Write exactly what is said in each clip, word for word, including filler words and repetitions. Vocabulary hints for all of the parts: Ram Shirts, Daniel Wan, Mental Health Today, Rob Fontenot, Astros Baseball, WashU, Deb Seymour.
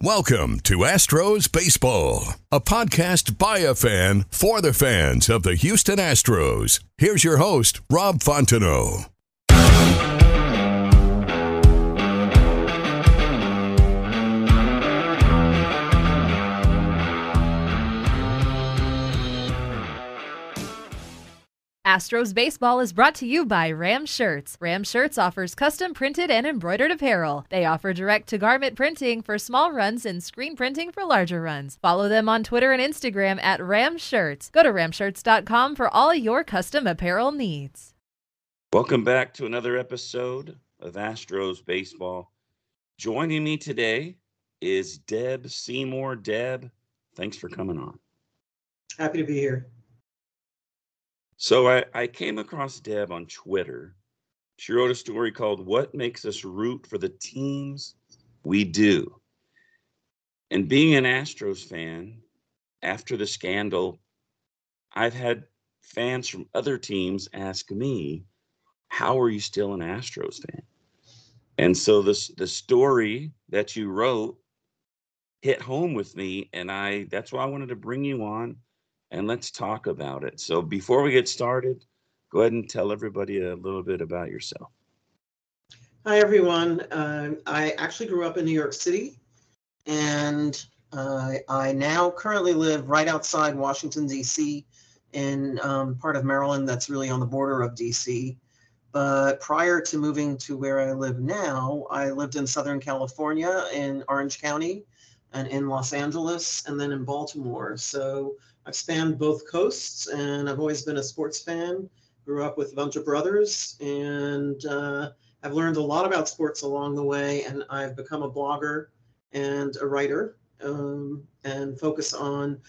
Welcome to Astros Baseball, a podcast by a fan for the fans of the Houston Astros. Here's your host, Rob Fontenot. Astros Baseball is brought to you by Ram Shirts. Ram Shirts offers custom printed and embroidered apparel. They offer direct-to-garment printing for small runs and screen printing for larger runs. Follow them on Twitter and Instagram at Ram Shirts. Go to ram shirts dot com for all your custom apparel needs. Welcome back to another episode of Astros Baseball. Joining me today is Deb Seymour. Deb, thanks for coming on. Happy to be here. So I, I came across Deb on Twitter. She wrote a story called What Makes Us Root for the Teams We Do. And being an Astros fan, after the scandal, I've had fans from other teams ask me, how are you still an Astros fan? And so this the story that you wrote hit home with me, and I that's why I wanted to bring you on. And let's talk about it. So before we get started, go ahead and tell everybody a little bit about yourself. Hi, everyone. Uh, I actually grew up in New York City, and uh, I now currently live right outside Washington, D C, in um, part of Maryland that's really on the border of D C. But prior to moving to where I live now, I lived in Southern California in Orange County and in Los Angeles and then in Baltimore. So I've spanned both coasts, and I've always been a sports fan. Grew up with a bunch of brothers, and uh, I've learned a lot about sports along the way, and I've become a blogger and a writer, um, and focus on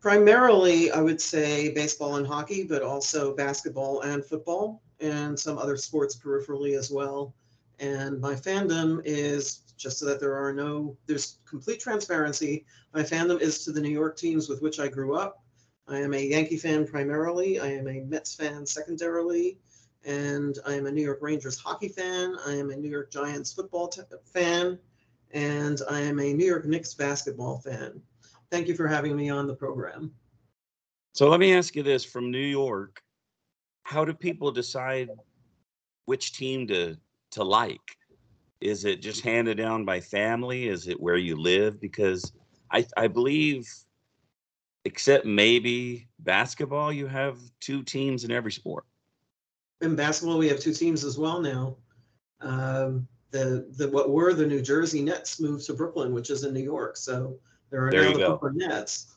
primarily, I would say, baseball and hockey, but also basketball and football, and some other sports peripherally as well. And my fandom is, just so that there are no, there's complete transparency, my fandom is to the New York teams with which I grew up. I am a Yankee fan primarily, I am a Mets fan secondarily, and I am a New York Rangers hockey fan, I am a New York Giants football t- fan, and I am a New York Knicks basketball fan. Thank you for having me on the program. So let me ask you this, from New York, how do people decide which team to to like? Is it just handed down by family? Is it where you live? Because I, I believe, except maybe basketball, you have two teams in every sport. In basketball, we have two teams as well now. Um, the the what were the New Jersey Nets moved to Brooklyn, which is in New York. So there are there now the go. Brooklyn Nets.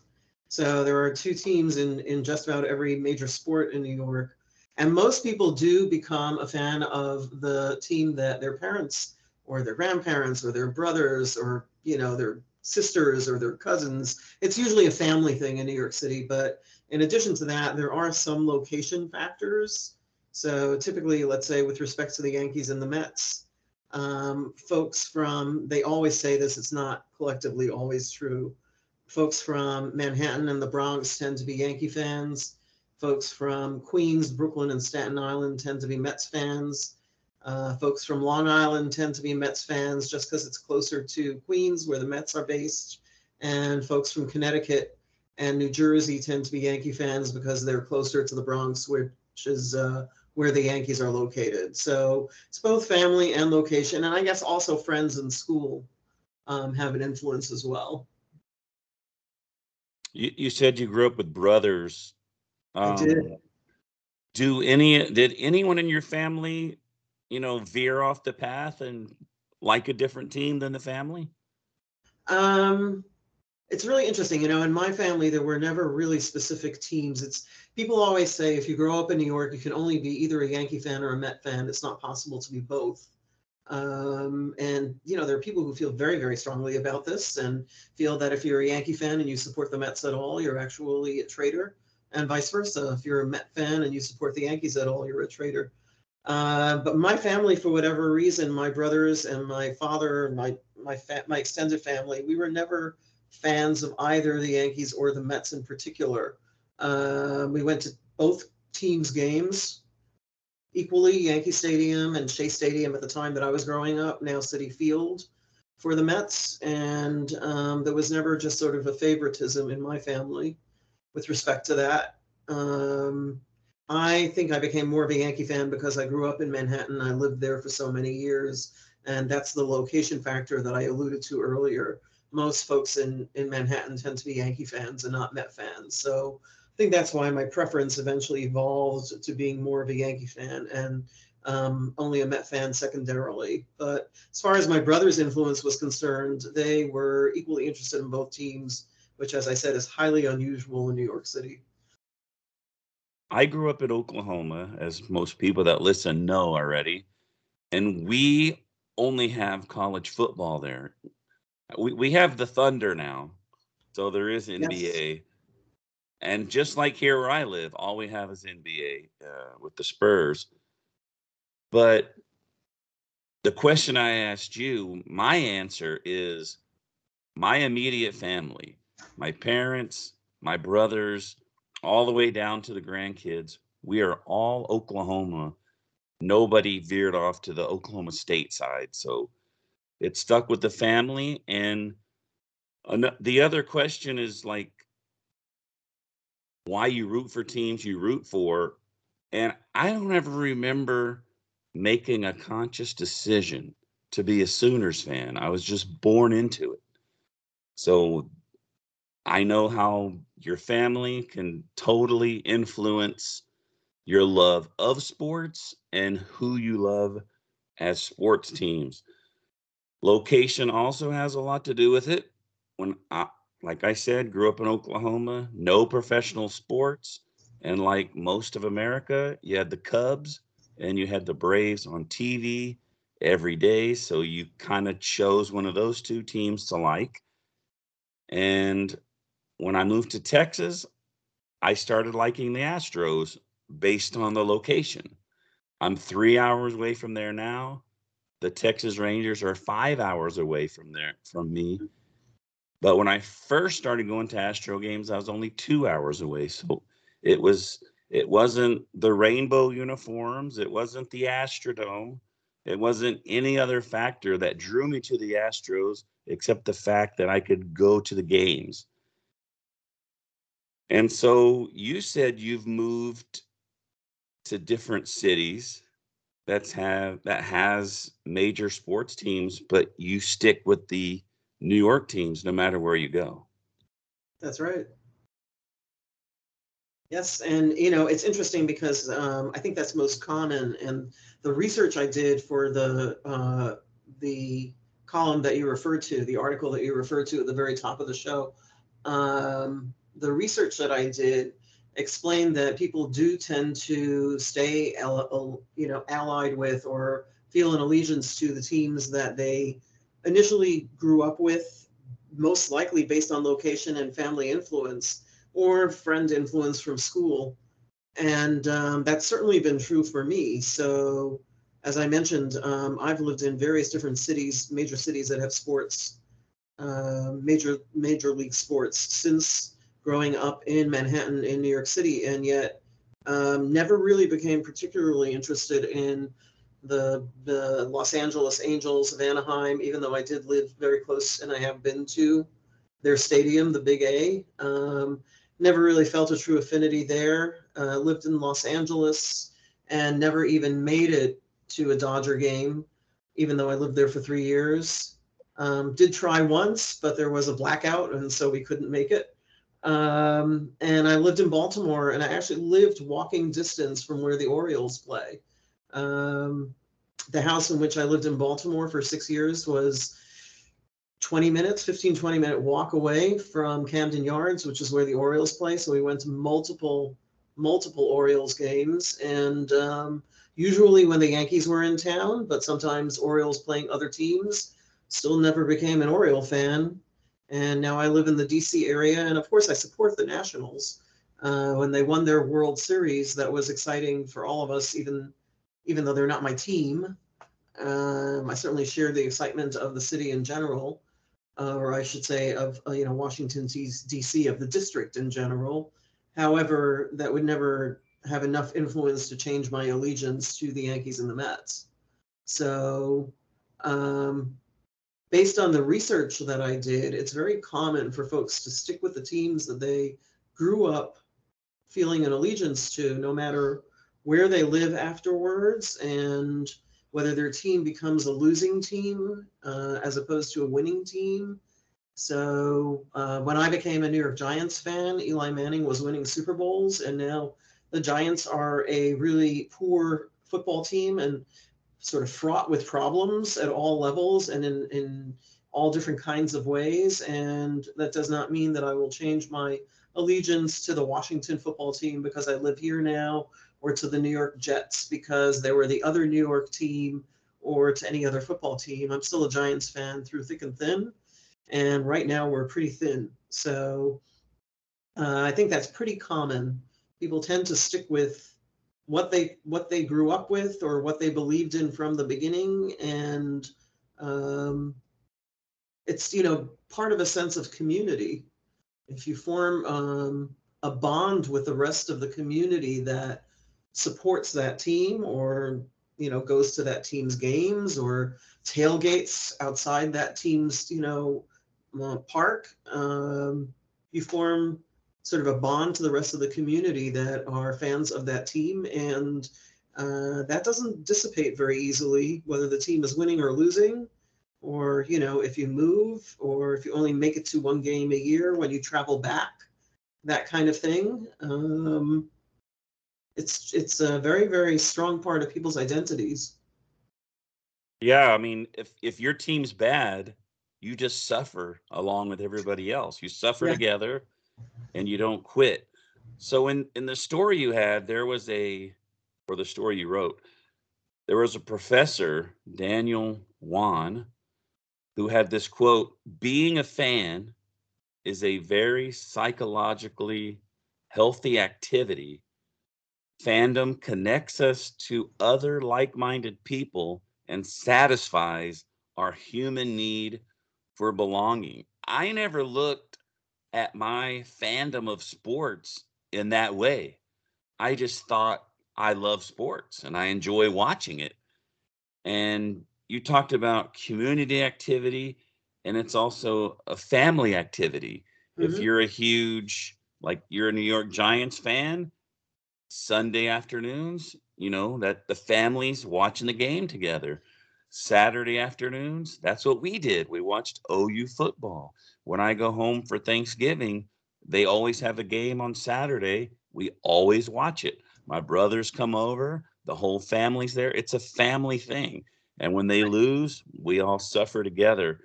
So there are two teams in, in just about every major sport in New York. And most people do become a fan of the team that their parents or their grandparents or their brothers or, you know, their sisters or their cousins. It's usually a family thing in New York City. But in addition to that, there are some location factors. So typically, let's say with respect to the Yankees and the Mets, um, folks from, they always say this, it's not collectively always true. Folks from Manhattan and the Bronx tend to be Yankee fans. Folks from Queens, Brooklyn, and Staten Island tend to be Mets fans. Uh, folks from Long Island tend to be Mets fans just because it's closer to Queens where the Mets are based. And folks from Connecticut and New Jersey tend to be Yankee fans because they're closer to the Bronx, which is uh, where the Yankees are located. So it's both family and location. And I guess also friends and school um, have an influence as well. You, you said you grew up with brothers. Um, I did. Do any did anyone in your family, you know, veer off the path and like a different team than the family? Um, it's really interesting. You know, in my family, there were never really specific teams. It's people always say if you grow up in New York, you can only be either a Yankee fan or a Met fan. It's not possible to be both. Um, and, you know, there are people who feel very, very strongly about this and feel that if you're a Yankee fan and you support the Mets at all, you're actually a traitor, and vice versa. If you're a Met fan and you support the Yankees at all, you're a traitor. Uh, but my family, for whatever reason, my brothers and my father and my my, fa- my extended family, we were never fans of either the Yankees or the Mets in particular. Uh, we went to both teams' games equally, Yankee Stadium and Shea Stadium at the time that I was growing up, now Citi Field, for the Mets. And um, there was never just sort of a favoritism in my family with respect to that. Um, I think I became more of a Yankee fan because I grew up in Manhattan. I lived there for so many years, and that's the location factor that I alluded to earlier. Most folks in, in Manhattan tend to be Yankee fans and not Met fans. So I think that's why my preference eventually evolved to being more of a Yankee fan and um, only a Met fan secondarily. But as far as my brother's influence was concerned, they were equally interested in both teams, which, as I said, is highly unusual in New York City. I grew up in Oklahoma, as most people that listen know already, and we only have college football there. We we have the Thunder now, so there is N B A. Yes. And just like here where I live, all we have is N B A uh, with the Spurs. But the question I asked you, my answer is my immediate family, my parents, my brothers, all the way down to the grandkids. We are all Oklahoma. Nobody veered off to the Oklahoma State side. So it stuck with the family. And an- the other question is, like, why you root for teams you root for. And I don't ever remember making a conscious decision to be a Sooners fan. I was just born into it. So I know how your family can totally influence your love of sports and who you love as sports teams. Location also has a lot to do with it. When I, like I said, grew up in Oklahoma, no professional sports. And like most of America, you had the Cubs and you had the Braves on T V every day. So you kind of chose one of those two teams to like. And when I moved to Texas, I started liking the Astros based on the location. I'm three hours away from there now. The Texas Rangers are five hours away from there, from me. But when I first started going to Astro games, I was only two hours away. So it was, it wasn't the rainbow uniforms. It wasn't the Astrodome. It wasn't any other factor that drew me to the Astros, except the fact that I could go to the games. And so you said you've moved to different cities that's have that has major sports teams, but you stick with the New York teams no matter where you go. That's right. Yes, and you know, it's interesting because um, I think that's most common. And the research I did for the uh, the column that you referred to, the article that you referred to at the very top of the show, um, the research that I did explained that people do tend to stay, you know, allied with or feel an allegiance to the teams that they initially grew up with, most likely based on location and family influence or friend influence from school. And um, that's certainly been true for me. So as I mentioned, um, I've lived in various different cities, major cities that have sports, uh, major major league sports since growing up in Manhattan in New York City, and yet um, never really became particularly interested in the, the Los Angeles Angels of Anaheim, even though I did live very close and I have been to their stadium, the Big A. Um, never really felt a true affinity there. Uh, lived in Los Angeles and never even made it to a Dodger game, even though I lived there for three years. Um, did try once, but there was a blackout, and so we couldn't make it. Um, and I lived in Baltimore, and I actually lived walking distance from where the Orioles play. Um, the house in which I lived in Baltimore for six years was twenty minutes, fifteen, twenty minute walk away from Camden Yards, which is where the Orioles play. So we went to multiple multiple Orioles games, and um, usually when the Yankees were in town, but sometimes Orioles playing other teams. Still never became an Oriole fan, and now I live in the D C area, and of course I support the Nationals. Uh, when they won their World Series, that was exciting for all of us, even even though they're not my team. Um, I certainly shared the excitement of the city in general, uh, or I should say of uh, you know Washington D C, of the district in general. However, that would never have enough influence to change my allegiance to the Yankees and the Mets. So um, based on the research that I did, it's very common for folks to stick with the teams that they grew up feeling an allegiance to, no matter where they live afterwards, and whether their team becomes a losing team uh, as opposed to a winning team. So uh, when I became a New York Giants fan, Eli Manning was winning Super Bowls, and now the Giants are a really poor football team and sort of fraught with problems at all levels and in, in all different kinds of ways. And that does not mean that I will change my allegiance to the Washington football team because I live here now, or to the New York Jets because they were the other New York team, or to any other football team. I'm still a Giants fan through thick and thin, and right now we're pretty thin. So uh, I think that's pretty common. People tend to stick with what they what they grew up with or what they believed in from the beginning, and um, it's you know part of a sense of community. If you form um, a bond with the rest of the community that supports that team, or you know goes to that team's games, or tailgates outside that team's you know uh, park, um, you form sort of a bond to the rest of the community that are fans of that team, and uh, that doesn't dissipate very easily, whether the team is winning or losing, or you know if you move, or if you only make it to one game a year when you travel back, that kind of thing. Um, It's it's a very, very strong part of people's identities. Yeah, I mean, if, if your team's bad, you just suffer along with everybody else. You suffer yeah. together, and you don't quit. So in, in the story you had, there was a, or the story you wrote, there was a professor, Daniel Wan, who had this quote, "Being a fan is a very psychologically healthy activity. Fandom connects us to other like-minded people and satisfies our human need for belonging." I never looked at my fandom of sports in that way. I just thought I love sports and I enjoy watching it. And you talked about community activity, and it's also a family activity. Mm-hmm. If you're a huge, like you're a New York Giants fan, Sunday afternoons, you know, that the family's watching the game together. Saturday afternoons, that's what we did. We watched O U football. When I go home for Thanksgiving, they always have a game on Saturday. We always watch it. My brothers come over, the whole family's there. It's a family thing. And when they lose, we all suffer together.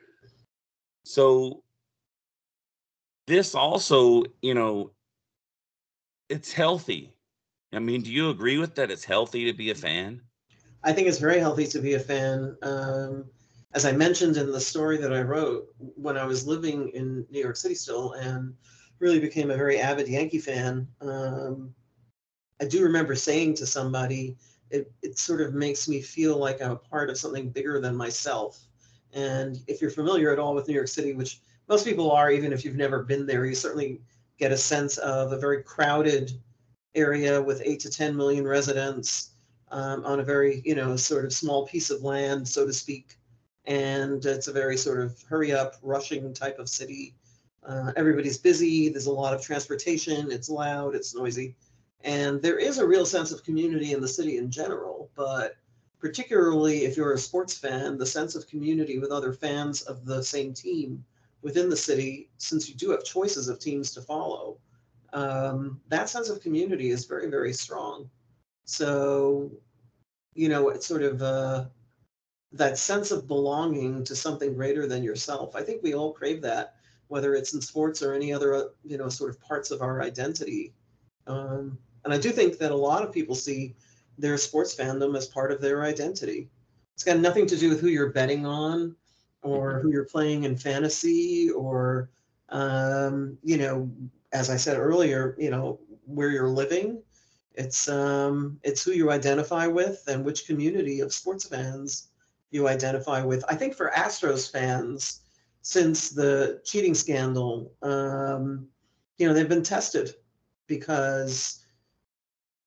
So this also, you know, it's healthy. I mean, do you agree with that? It's healthy to be a fan? I think it's very healthy to be a fan. Um, as I mentioned in the story that I wrote, when I was living in New York City still and really became a very avid Yankee fan, um, I do remember saying to somebody, it, it sort of makes me feel like I'm a part of something bigger than myself. And if you're familiar at all with New York City, which most people are, even if you've never been there, you certainly get a sense of a very crowded area with eight to ten million residents um, on a very, you know, sort of small piece of land, so to speak. And it's a very sort of hurry up, rushing type of city. Uh, everybody's busy. There's a lot of transportation. It's loud. It's noisy. And there is a real sense of community in the city in general, but particularly if you're a sports fan, the sense of community with other fans of the same team within the city, since you do have choices of teams to follow, Um, that sense of community is very, very strong. So, you know, it's sort of uh, that sense of belonging to something greater than yourself. I think we all crave that, whether it's in sports or any other, you know, sort of parts of our identity. Um, And I do think that a lot of people see their sports fandom as part of their identity. It's got nothing to do with who you're betting on or who you're playing in fantasy or, um, you know, as I said earlier, you know, where you're living. It's um, it's who you identify with and which community of sports fans you identify with. I think for Astros fans, since the cheating scandal, um, you know, they've been tested because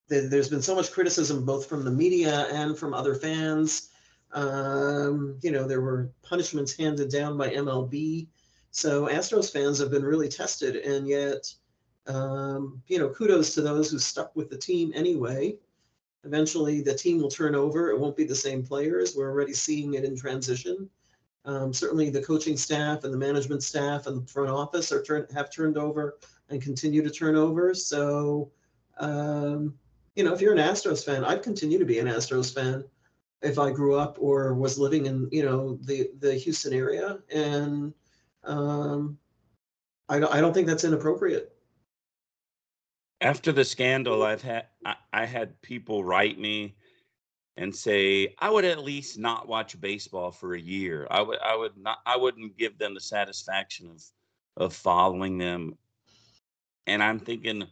th- there's been so much criticism both from the media and from other fans. Um, you know, there were punishments handed down by M L B. So Astros fans have been really tested, and yet... Um, you know, kudos to those who stuck with the team anyway. Eventually, the team will turn over. It won't be the same players. We're already seeing it in transition. Um, certainly, the coaching staff and the management staff and the front office are turn- have turned over and continue to turn over. So, um, you know, if you're an Astros fan, I'd continue to be an Astros fan if I grew up or was living in, you know, the, the Houston area. And um, I, I don't think that's inappropriate. After the scandal, I've had I, I had people write me and say I would at least not watch baseball for a year. I would I would not I wouldn't give them the satisfaction of of following them. And I'm thinking,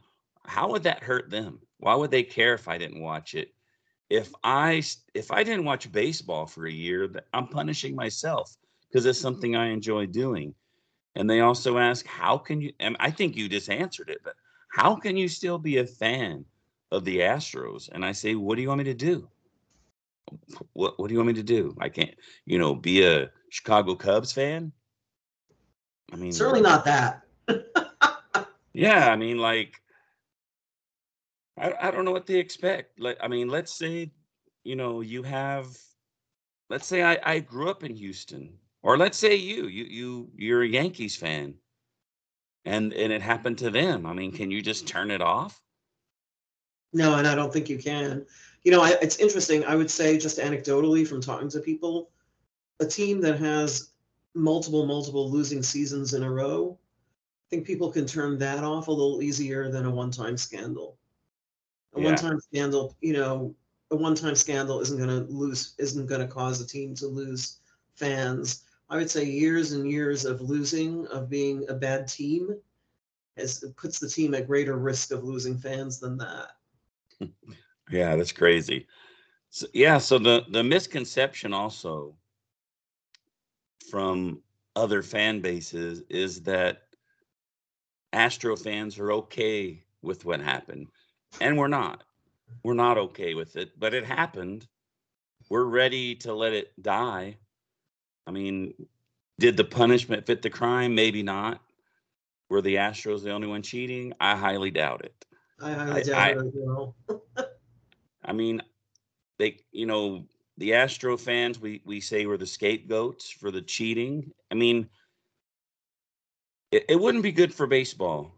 how would that hurt them? Why would they care if I didn't watch it? If I if I didn't watch baseball for a year, I'm punishing myself because it's something I enjoy doing. And they also ask, how can you? And I think you just answered it, but. How can you still be a fan of the Astros? And I say, what do you want me to do? What What do you want me to do? I can't, you know, be a Chicago Cubs fan. I mean, certainly not that. Yeah, I mean, like, I I don't know what they expect. Like, I mean, let's say, you know, you have, let's say I, I grew up in Houston, or let's say you you you you're a Yankees fan. And and it happened to them. I mean, can you just turn it off? No, and I don't think you can. You know, I, it's interesting. I would say just anecdotally from talking to people, a team that has multiple, multiple losing seasons in a row, I think people can turn that off a little easier than a one-time scandal. A yeah. one-time scandal, you know, a one-time scandal isn't going to lose, isn't going to cause a team to lose fans. I would say years and years of losing, of being a bad team, as it puts the team at greater risk of losing fans than that. Yeah, that's crazy. So, yeah, so the, the misconception also from other fan bases is that Astro fans are okay with what happened, and we're not. We're not okay with it, but it happened. We're ready to let it die. I mean, did the punishment fit the crime? Maybe not. Were the Astros the only one cheating? I highly doubt it. I highly I, doubt I, it as well. I mean, they, you know, the Astro fans, we, we say were the scapegoats for the cheating. I mean, it, it wouldn't be good for baseball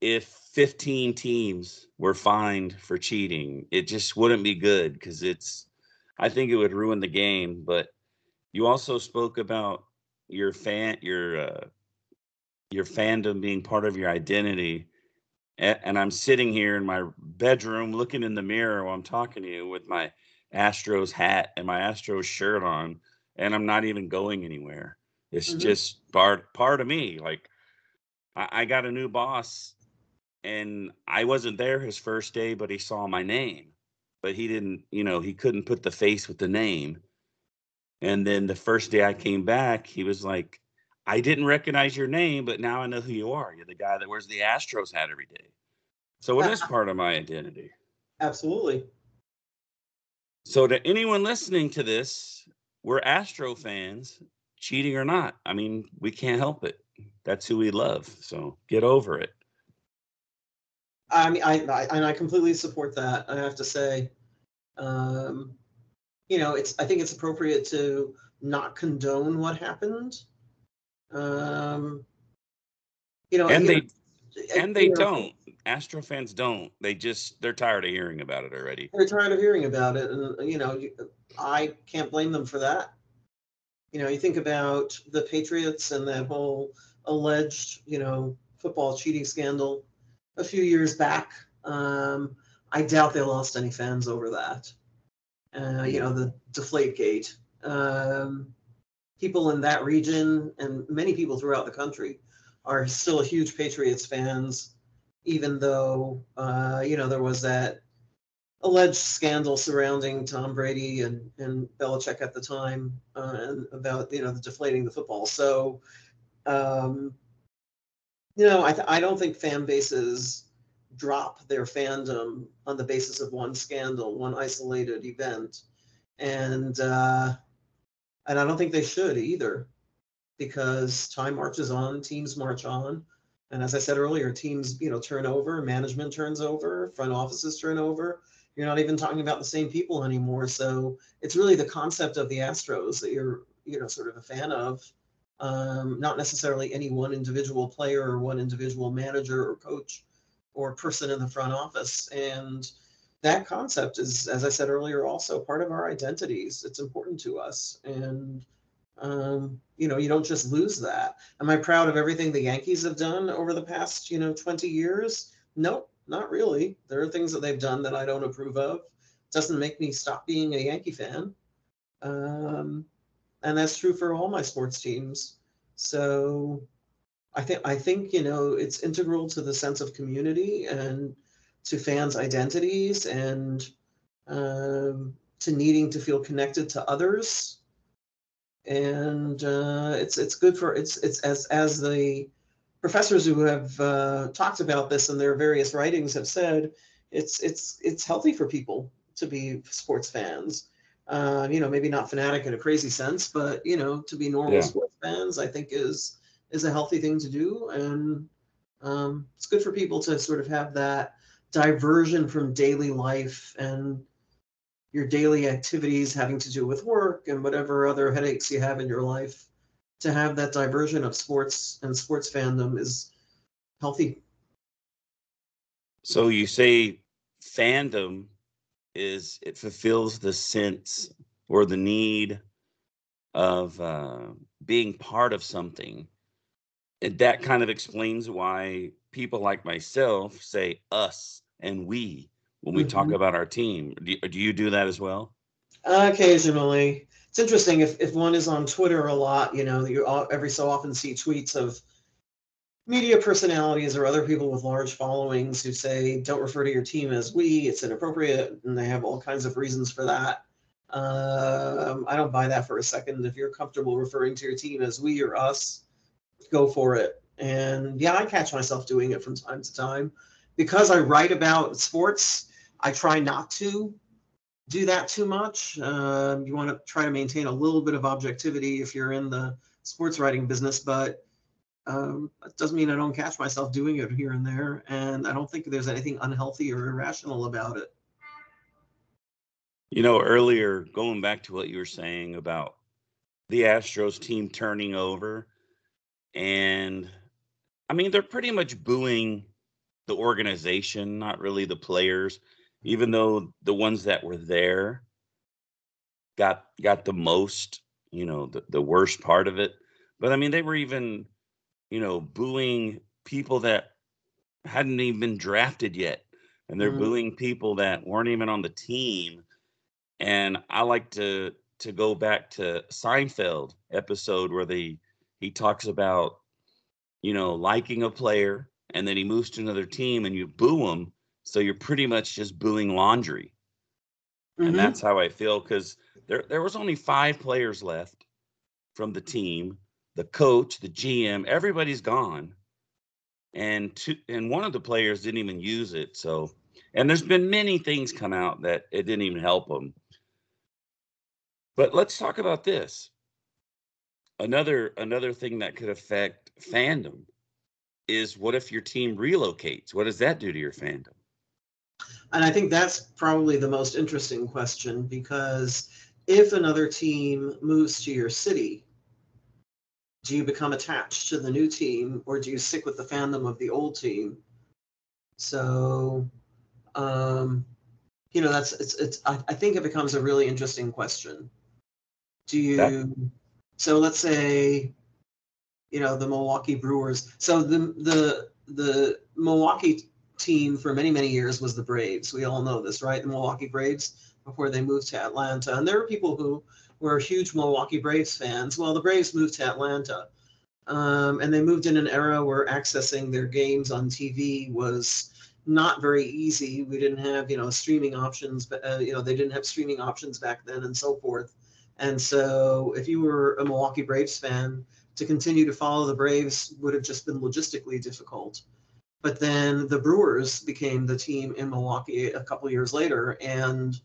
if fifteen teams were fined for cheating. It just wouldn't be good because it's, I think it would ruin the game, but. You also spoke about your fan, your uh, your fandom being part of your identity, and, and I'm sitting here in my bedroom looking in the mirror while I'm talking to you with my Astros hat and my Astros shirt on, and I'm not even going anywhere. It's mm-hmm. just part part of me. Like I, I got a new boss, and I wasn't there his first day, but he saw my name, but he didn't. You know, he couldn't put the face with the name. And then the first day I came back, he was like, I didn't recognize your name, but now I know who you are. You're the guy that wears the Astros hat every day. So it is part of my identity. Absolutely. So to anyone listening to this, we're Astro fans, cheating or not. I mean, we can't help it. That's who we love. So get over it. I mean, I, I and I completely support that. I have to say, um, you know, it's. I think it's appropriate to not condone what happened. Um, you know, and they and they don't. Astro fans don't. They just they're tired of hearing about it already. They're tired of hearing about it, and you know, I can't blame them for that. You know, you think about the Patriots and that whole alleged, you know, football cheating scandal a few years back. Um, I doubt they lost any fans over that. Uh, you know, the Deflategate. Um, people in that region and many people throughout the country are still huge Patriots fans, even though, uh, you know, there was that alleged scandal surrounding Tom Brady and, and Belichick at the time uh, about, you know, the deflating the football. So, um, you know, I, th- I don't think fan bases drop their fandom on the basis of one scandal, one isolated event. And, uh, and I don't think they should either, because time marches on, teams march on. And as I said earlier, teams, you know, turn over, management turns over, front offices turn over. You're not even talking about the same people anymore. So it's really the concept of the Astros that you're, you know, sort of a fan of, um, not necessarily any one individual player or one individual manager or coach or person in the front office. And that concept is, as I said earlier, also part of our identities. It's important to us. And Um, you know, you don't just lose that. Am I proud of everything the Yankees have done over the past, you know, twenty years? Nope, not really. There are things that they've done that I don't approve of. It doesn't make me stop being a Yankee fan. Um, and that's true for all my sports teams. So I think, I think, you know, it's integral to the sense of community and to fans' identities and um, to needing to feel connected to others. And uh, it's it's good for it's it's as as the professors who have uh, talked about this in their various writings have said, it's it's it's healthy for people to be sports fans. Uh, you know, maybe not fanatic in a crazy sense, but you know, to be normal yeah. sports fans, I think is is a healthy thing to do, and um, it's good for people to sort of have that diversion from daily life and your daily activities having to do with work and whatever other headaches you have in your life. To have that diversion of sports and sports fandom is healthy. So you say fandom is, it fulfills the sense or the need of uh, being part of something. And that kind of explains why people like myself say us and we when we talk about our team. Do, do you do that as well? Occasionally. It's interesting. If, if one is on Twitter a lot, you know, you all, every so often see tweets of media personalities or other people with large followings who say, don't refer to your team as we, it's inappropriate. And they have all kinds of reasons for that. Um, I don't buy that for a second. If you're comfortable referring to your team as we or us, go for it. And yeah, I catch myself doing it from time to time. Because I write about sports, I try not to do that too much. Um, you want to try to maintain a little bit of objectivity if you're in the sports writing business, but um, it doesn't mean I don't catch myself doing it here and there. And I don't think there's anything unhealthy or irrational about it. You know, earlier, going back to what you were saying about the Astros team turning over, and I mean, they're pretty much booing the organization, not really the players, even though the ones that were there got got the most, you know, the, the worst part of it. But I mean, they were even, you know, booing people that hadn't even been drafted yet. And they're mm-hmm. booing people that weren't even on the team. And I like to to go back to Seinfeld episode where they he talks about, you know, liking a player, and then he moves to another team and you boo him. So you're pretty much just booing laundry. Mm-hmm. And that's how I feel, because there, there was only five players left from the team, the coach, the G M, everybody's gone. And two, and one of the players didn't even use it. So, and there's been many things come out that it didn't even help them. But let's talk about this. Another, another thing that could affect fandom is what if your team relocates? What does that do to your fandom? And I think that's probably the most interesting question, because if another team moves to your city, do you become attached to the new team or do you stick with the fandom of the old team? So, um, you know, that's it's it's. I, I think it becomes a really interesting question. Do you? That- so let's say, you know, the Milwaukee Brewers. So the the the Milwaukee team for many, many years was the Braves. We all know this, right? The Milwaukee Braves before they moved to Atlanta. And there were people who were huge Milwaukee Braves fans. Well, the Braves moved to Atlanta. Um, and they moved in an era where accessing their games on T V was not very easy. We didn't have, you know, streaming options, but, uh, you know, they didn't have streaming options back then and so forth. And so if you were a Milwaukee Braves fan, to continue to follow the Braves would have just been logistically difficult. But then the Brewers became the team in Milwaukee a couple years later, and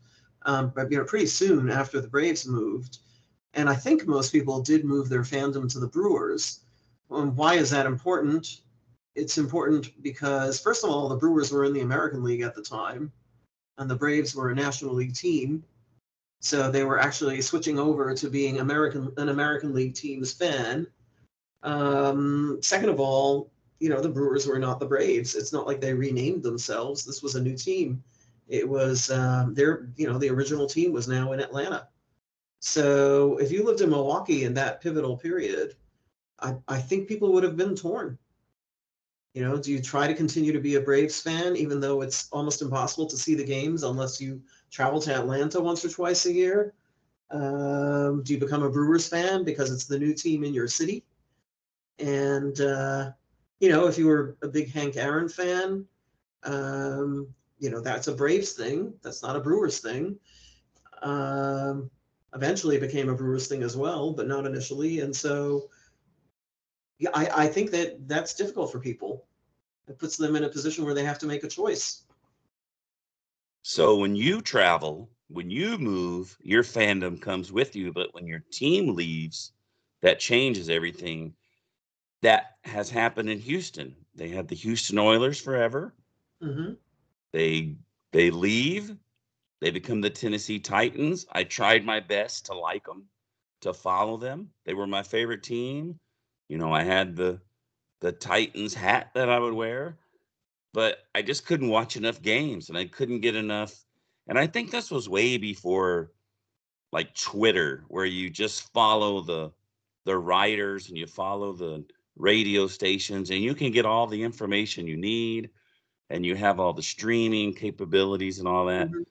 um, but, you know, pretty soon after the Braves moved. And I think most people did move their fandom to the Brewers. Um, why is that important? It's important because, first of all, the Brewers were in the American League at the time, and the Braves were a National League team. So they were actually switching over to being American, an American League team's fan. Um, second of all, you know, the Brewers were not the Braves. It's not like they renamed themselves. This was a new team. It was um, their, you know, the original team was now in Atlanta. So if you lived in Milwaukee in that pivotal period, I, I think people would have been torn. You know, do you try to continue to be a Braves fan, even though it's almost impossible to see the games unless you travel to Atlanta once or twice a year? Um, do you become a Brewers fan because it's the new team in your city? And, uh, you know, if you were a big Hank Aaron fan, um, you know, that's a Braves thing. That's not a Brewers thing. Um, eventually it became a Brewers thing as well, but not initially. And so... Yeah, I, I think that that's difficult for people. It puts them in a position where they have to make a choice. So when you travel, when you move, your fandom comes with you. But when your team leaves, that changes everything. That has happened in Houston. They had the Houston Oilers forever. Mm-hmm. They they leave. They become the Tennessee Titans. I tried my best to like them, to follow them. They were my favorite team. You know, I had the the Titans hat that I would wear, but I just couldn't watch enough games and I couldn't get enough. And I think this was way before like Twitter, where you just follow the the writers and you follow the radio stations and you can get all the information you need and you have all the streaming capabilities and all that. Mm-hmm.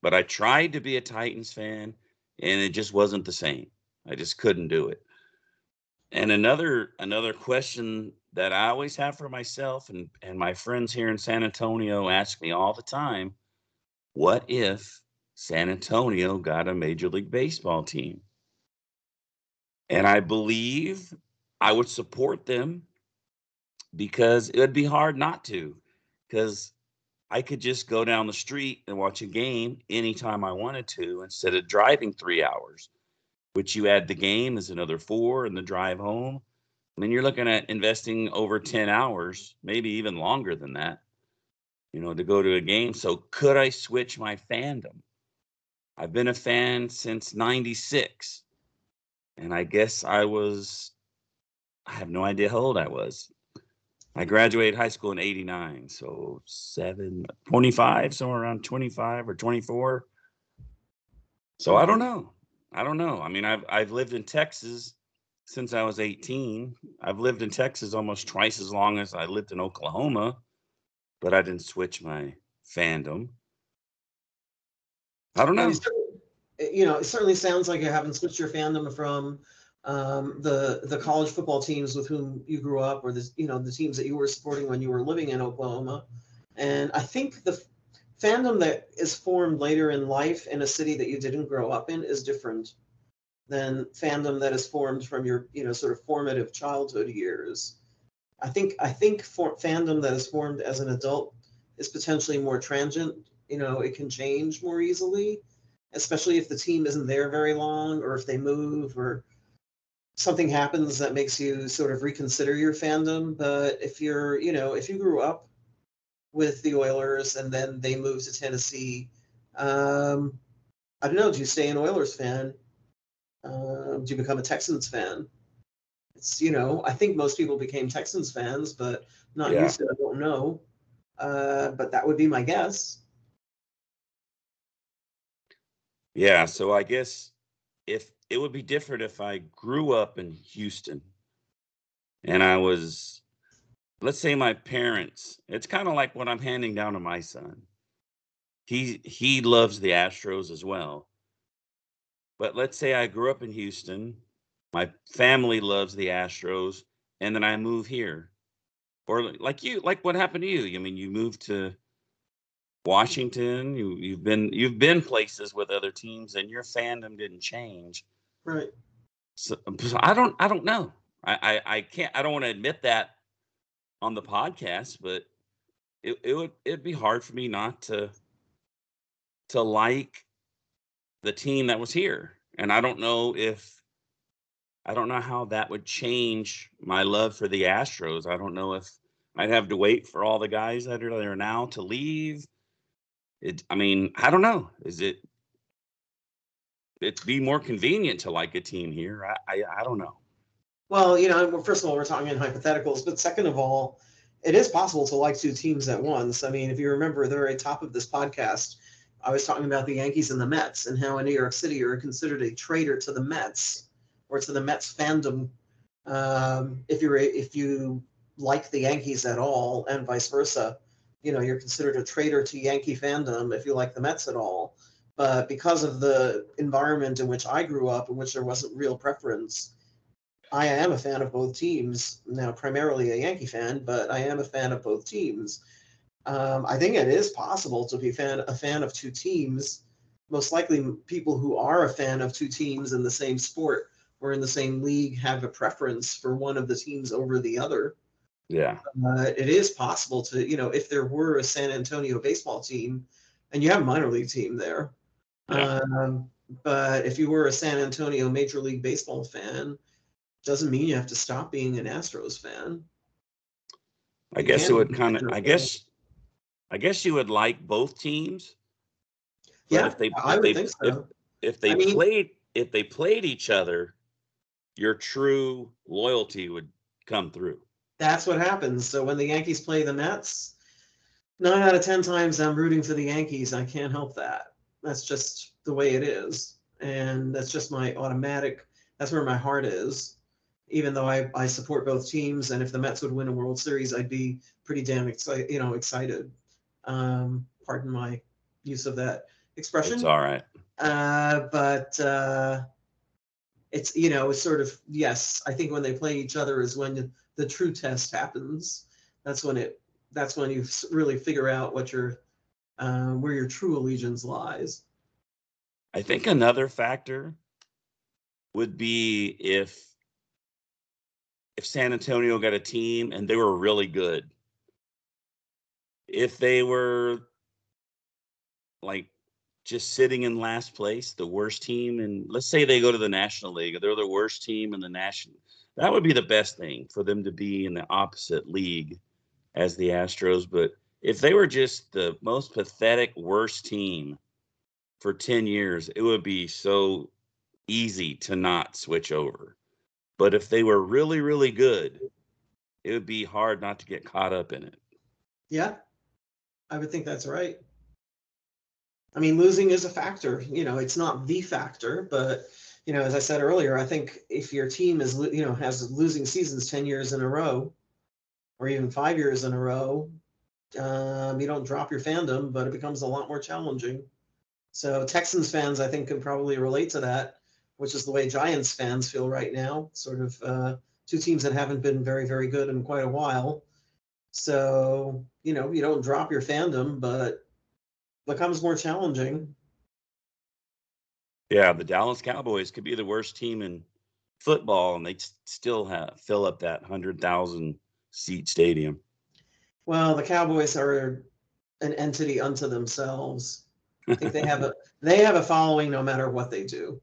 But I tried to be a Titans fan and it just wasn't the same. I just couldn't do it. And another another question that I always have for myself and, and my friends here in San Antonio ask me all the time, what if San Antonio got a Major League Baseball team? And I believe I would support them because it would be hard not to, because I could just go down the street and watch a game anytime I wanted to instead of driving three hours. Which you add the game is another four and the drive home. I mean, you're looking at investing over ten hours, maybe even longer than that, you know, to go to a game. So could I switch my fandom? I've been a fan since ninety-six. And I guess I was, I have no idea how old I was. I graduated high school in eighty-nine. So seven, twenty-five, somewhere around twenty-five or twenty-four. So I don't know. I don't know. I mean, I've I've lived in Texas since I was eighteen. I've lived in Texas almost twice as long as I lived in Oklahoma, but I didn't switch my fandom. I don't know. You know, it certainly sounds like you haven't switched your fandom from um, the the college football teams with whom you grew up, or the you know the teams that you were supporting when you were living in Oklahoma. And I think the fandom that is formed later in life in a city that you didn't grow up in is different than fandom that is formed from your, you know, sort of formative childhood years. I think I think for fandom that is formed as an adult is potentially more transient. You know, it can change more easily, especially if the team isn't there very long, or if they move, or something happens that makes you sort of reconsider your fandom. But if you're, you know, if you grew up with the Oilers and then they moved to Tennessee. Um, I don't know, do you stay an Oilers fan? Uh, do you become a Texans fan? It's, you know, I think most people became Texans fans, but not yeah. used to, I don't know. Uh, but that would be my guess. Yeah, so I guess if it would be different if I grew up in Houston and I was let's say my parents, it's kind of like what I'm handing down to my son. He he loves the Astros as well. But let's say I grew up in Houston, my family loves the Astros, and then I move here. Or like you, like what happened to you? I mean, you moved to Washington, you you've been you've been places with other teams and your fandom didn't change. Right. So, so I don't I don't know. I, I, I can't I don't want to admit that on the podcast, but it, it would it'd be hard for me not to to like the team that was here. And I don't know if I don't know how that would change my love for the Astros. I don't know if I'd have to wait for all the guys that are there now to leave. It, I mean, I don't know. Is it? It'd be more convenient to like a team here. I, I, I don't know. Well, you know, first of all, we're talking in hypotheticals, but second of all, it is possible to like two teams at once. I mean, if you remember, the very top of this podcast, I was talking about the Yankees and the Mets and how in New York City you're considered a traitor to the Mets or to the Mets fandom um, if you're if you like the Yankees at all, and vice versa. You know, you're considered a traitor to Yankee fandom if you like the Mets at all. But because of the environment in which I grew up, in which there wasn't real preference, I am a fan of both teams. Now, primarily a Yankee fan, but I am a fan of both teams. Um, I think it is possible to be fan, a fan of two teams. Most likely people who are a fan of two teams in the same sport or in the same league have a preference for one of the teams over the other. Yeah. Uh, it is possible to, you know, if there were a San Antonio baseball team, and you have a minor league team there, yeah. um, but if you were a San Antonio Major League Baseball fan, doesn't mean you have to stop being an Astros fan. I you guess it would kind of, I fan. guess, I guess you would like both teams. Yeah, if they, I if would they, think so. If, if they I mean, played, if they played each other, your true loyalty would come through. That's what happens. So when the Yankees play the Mets, nine out of ten times I'm rooting for the Yankees. I can't help that. That's just the way it is. And that's just my automatic, that's where my heart is. Even though I, I support both teams, and if the Mets would win a World Series, I'd be pretty damn excited, you know, excited. Um, pardon my use of that expression. It's all right. Uh, but uh, it's, you know, it's sort of, yes, I think when they play each other is when you, the true test happens. That's when it. That's when you really figure out what your, uh, where your true allegiance lies. I think another factor would be if, if San Antonio got a team and they were really good. If they were, like, just sitting in last place, the worst team, and let's say they go to the National League, they're the worst team in the National. That would be the best thing for them to be in the opposite league as the Astros. But if they were just the most pathetic, worst team for ten years, it would be so easy to not switch over. But if they were really, really good, it would be hard not to get caught up in it. Yeah, I would think that's right. I mean, losing is a factor. You know, it's not the factor, but, you know, as I said earlier, I think if your team is, you know, has losing seasons ten years in a row, or even five years in a row, um, you don't drop your fandom, but it becomes a lot more challenging. So Texans fans, I think, can probably relate to that, which is the way Giants fans feel right now, sort of uh, two teams that haven't been very, very good in quite a while. So, you know, you don't drop your fandom, but it becomes more challenging. Yeah, the Dallas Cowboys could be the worst team in football, and they still have, fill up that one hundred thousand seat stadium. Well, the Cowboys are an entity unto themselves. I think they have a they have a following no matter what they do.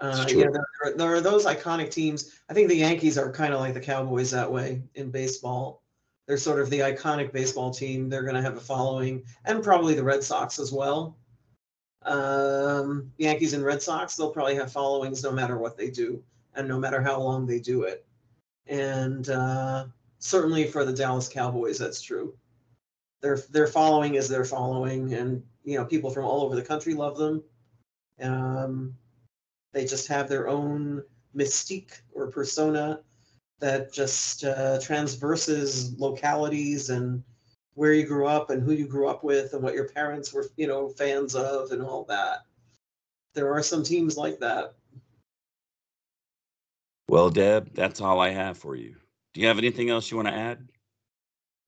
Uh, you know, there, there are those iconic teams. I think the Yankees are kind of like the Cowboys that way in baseball. They're sort of the iconic baseball team. They're going to have a following, and probably the Red Sox as well. Um, Yankees and Red Sox, they'll probably have followings no matter what they do and no matter how long they do it. And uh, certainly for the Dallas Cowboys, that's true. Their their following is their following, and you know, people from all over the country love them. Um, they just have their own mystique or persona that just uh, transverses localities and where you grew up and who you grew up with and what your parents were, you know, fans of and all that. There are some teams like that. Well, Deb, that's all I have for you. Do you have anything else you want to add?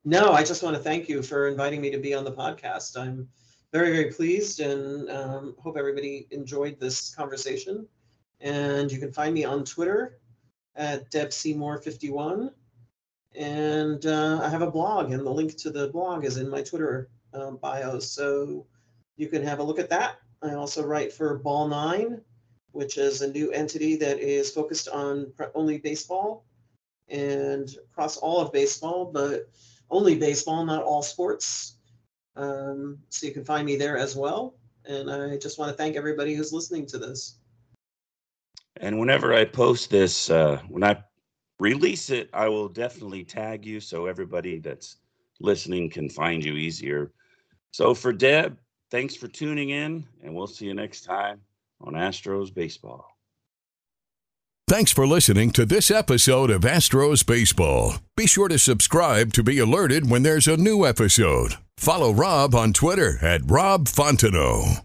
No, I just want to thank you for inviting me to be on the podcast. I'm very, very pleased and um, hope everybody enjoyed this conversation. And you can find me on Twitter at Deb Seymour fifty-one. And uh, I have a blog, and the link to the blog is in my Twitter uh, bio. So you can have a look at that. I also write for Ball Nine, which is a new entity that is focused on only baseball and across all of baseball, but only baseball, not all sports. Um, so you can find me there as well. And I just want to thank everybody who's listening to this. And whenever I post this, uh, when I release it, I will definitely tag you so everybody that's listening can find you easier. So for Deb, thanks for tuning in, and we'll see you next time on Astros Baseball. Thanks for listening to this episode of Astros Baseball. Be sure to subscribe to be alerted when there's a new episode. Follow Rob on Twitter at Rob Fontenot.